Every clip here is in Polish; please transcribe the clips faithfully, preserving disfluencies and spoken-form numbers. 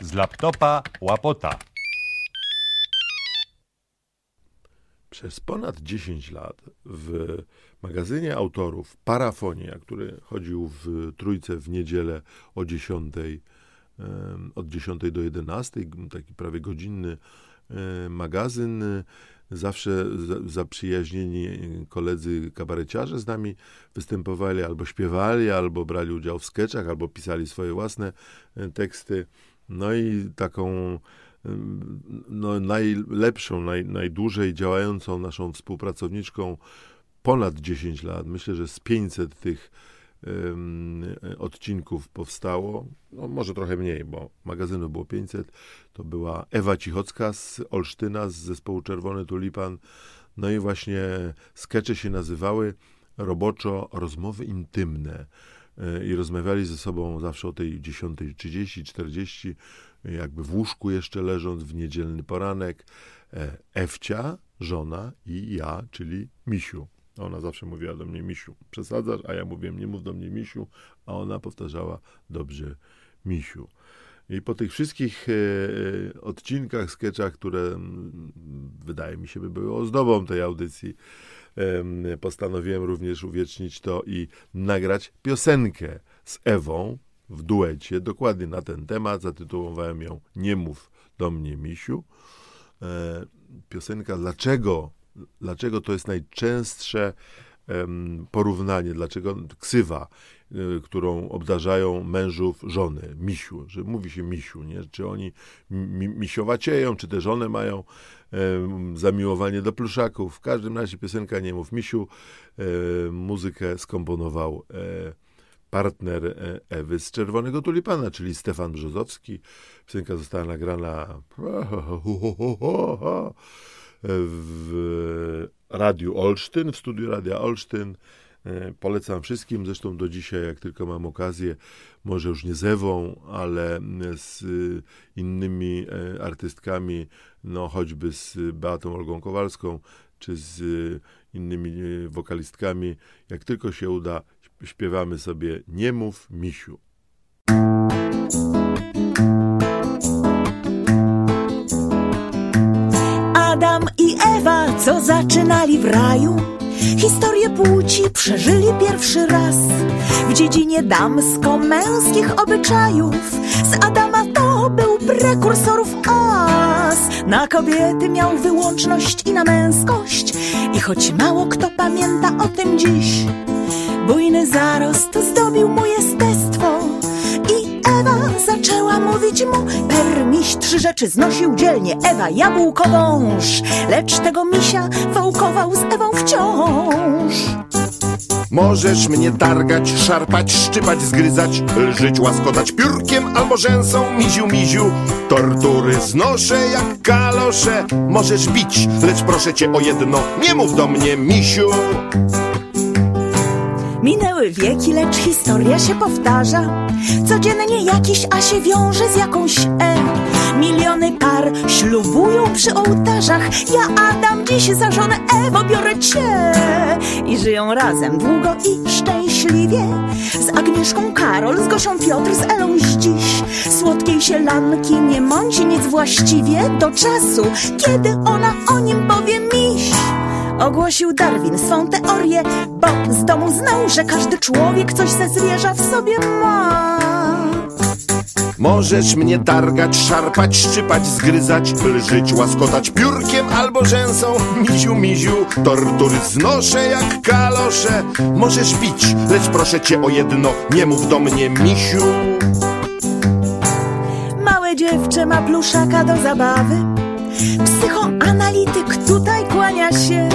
Z laptopa łapota. Przez ponad dziesięć lat w magazynie autorów Parafonia, który chodził w trójce w niedzielę o dziesiątej, od dziesiątej do jedenastej, taki prawie godzinny magazyn, zawsze zaprzyjaźnieni koledzy kabareciarze z nami występowali, albo śpiewali, albo brali udział w skeczach, albo pisali swoje własne teksty. No i taką no, najlepszą, naj, najdłużej działającą naszą współpracowniczką ponad dziesięć lat. Myślę, że z pięćset tych um, odcinków powstało. No, może trochę mniej, bo magazynu było pięćset. To była Ewa Cichocka z Olsztyna, z zespołu Czerwony Tulipan. No i właśnie skecze się nazywały Roboczo Rozmowy Intymne. I rozmawiali ze sobą zawsze o tej dziesiątej trzydzieści, czterdzieści, jakby w łóżku jeszcze leżąc, w niedzielny poranek. Ewcia, żona i ja, czyli Misiu. Ona zawsze mówiła do mnie Misiu. Przesadzasz? A ja mówiłem, nie mów do mnie Misiu. A ona powtarzała, dobrze, Misiu. I po tych wszystkich odcinkach, skeczach, które wydaje mi się by były ozdobą tej audycji, postanowiłem również uwiecznić to i nagrać piosenkę z Ewą w duecie, dokładnie na ten temat. Zatytułowałem ją Nie mów do mnie, Misiu. Piosenka dlaczego, dlaczego to jest najczęstsze porównanie, dlaczego ksywa, którą obdarzają mężów żony, misiu, że mówi się misiu, nie? Czy oni mi, misiowacieją, czy te żony mają e, zamiłowanie do pluszaków. W każdym razie piosenka Nie mów misiu, e, muzykę skomponował e, partner Ewy z Czerwonego Tulipana, czyli Stefan Brzozowski. Piosenka została nagrana w Radiu Olsztyn, w studiu Radia Olsztyn. Polecam wszystkim, zresztą do dzisiaj, jak tylko mam okazję, może już nie z Ewą, ale z innymi artystkami, no choćby z Beatą Olgą Kowalską, czy z innymi wokalistkami, jak tylko się uda, śpiewamy sobie Nie mów misiu. Adam i Ewa, co zaczynali w raju, historię płci przeżyli pierwszy raz. W dziedzinie damsko-męskich obyczajów z Adama to był prekursorów as. Na kobiety miał wyłączność i na męskość. I choć mało kto pamięta o tym dziś, bujny zarost zdobił mu jestestwo. I Ewa zaczęła mówić mu per miś trzy rzeczy znosił dzielnie, Ewa jabłkowąż. Lecz tego misia wałkował z Ewą wciąż. Możesz mnie targać, szarpać, szczypać, zgryzać, lżyć, łaskotać piórkiem albo rzęsą, miziu, miziu. Tortury znoszę jak kalosze. Możesz bić, lecz proszę cię o jedno, nie mów do mnie, misiu. Minęły wieki, lecz historia się powtarza. Codziennie jakiś A się wiąże z jakąś E. Miliony par ślubują przy ołtarzach. Ja, Adam, dziś za żonę Ewo biorę cię. I żyją razem długo i szczęśliwie. Z Agnieszką Karol, z Gosią Piotr, z Elą dziś. Słodkiej sielanki nie mąci nic właściwie do czasu, kiedy ona o nim powie miś. Ogłosił Darwin swą teorię, bo z domu znał, że każdy człowiek coś ze zwierza w sobie ma. Możesz mnie targać, szarpać, szczypać, zgryzać, lżyć, łaskotać piórkiem albo rzęsą, miziu, miziu. Tortury znoszę jak kalosze. Możesz bić, lecz proszę cię o jedno, nie mów do mnie, misiu. Małe dziewczę ma pluszaka do zabawy. Psychoanalityk tutaj kłania się.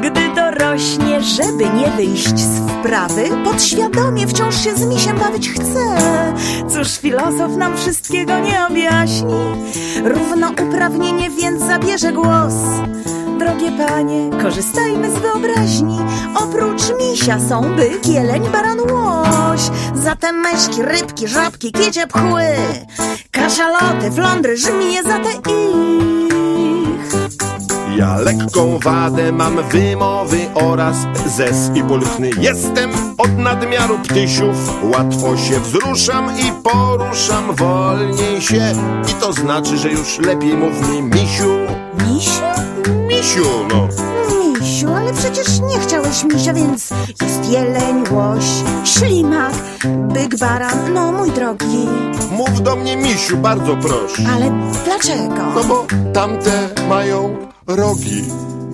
Gdy dorośnie, żeby nie wyjść z wprawy, podświadomie wciąż się z misiem bawić chce. Cóż filozof nam wszystkiego nie objaśni. Równouprawnienie więc zabierze głos. Drogie panie, korzystajmy z wyobraźni. Oprócz misia są byk, jeleń, baran, łoś. Zatem meszki, rybki, żabki, kiecie, pchły, kaszaloty, flądry, żmije za te i. Ja lekką wadę mam wymowy oraz zes i bolutny jestem od nadmiaru ptysiów. Łatwo się wzruszam i poruszam, wolniej się i to znaczy, że już lepiej mów mi misiu. Misiu? Misiu, no. Misiu, ale przecież nie chciałeś misia, więc jest jeleń, łoś, ślimak, byk, baran, no mój drogi. Mów do mnie misiu, bardzo proszę. Ale dlaczego? No bo tamte mają rogi.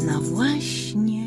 No właśnie.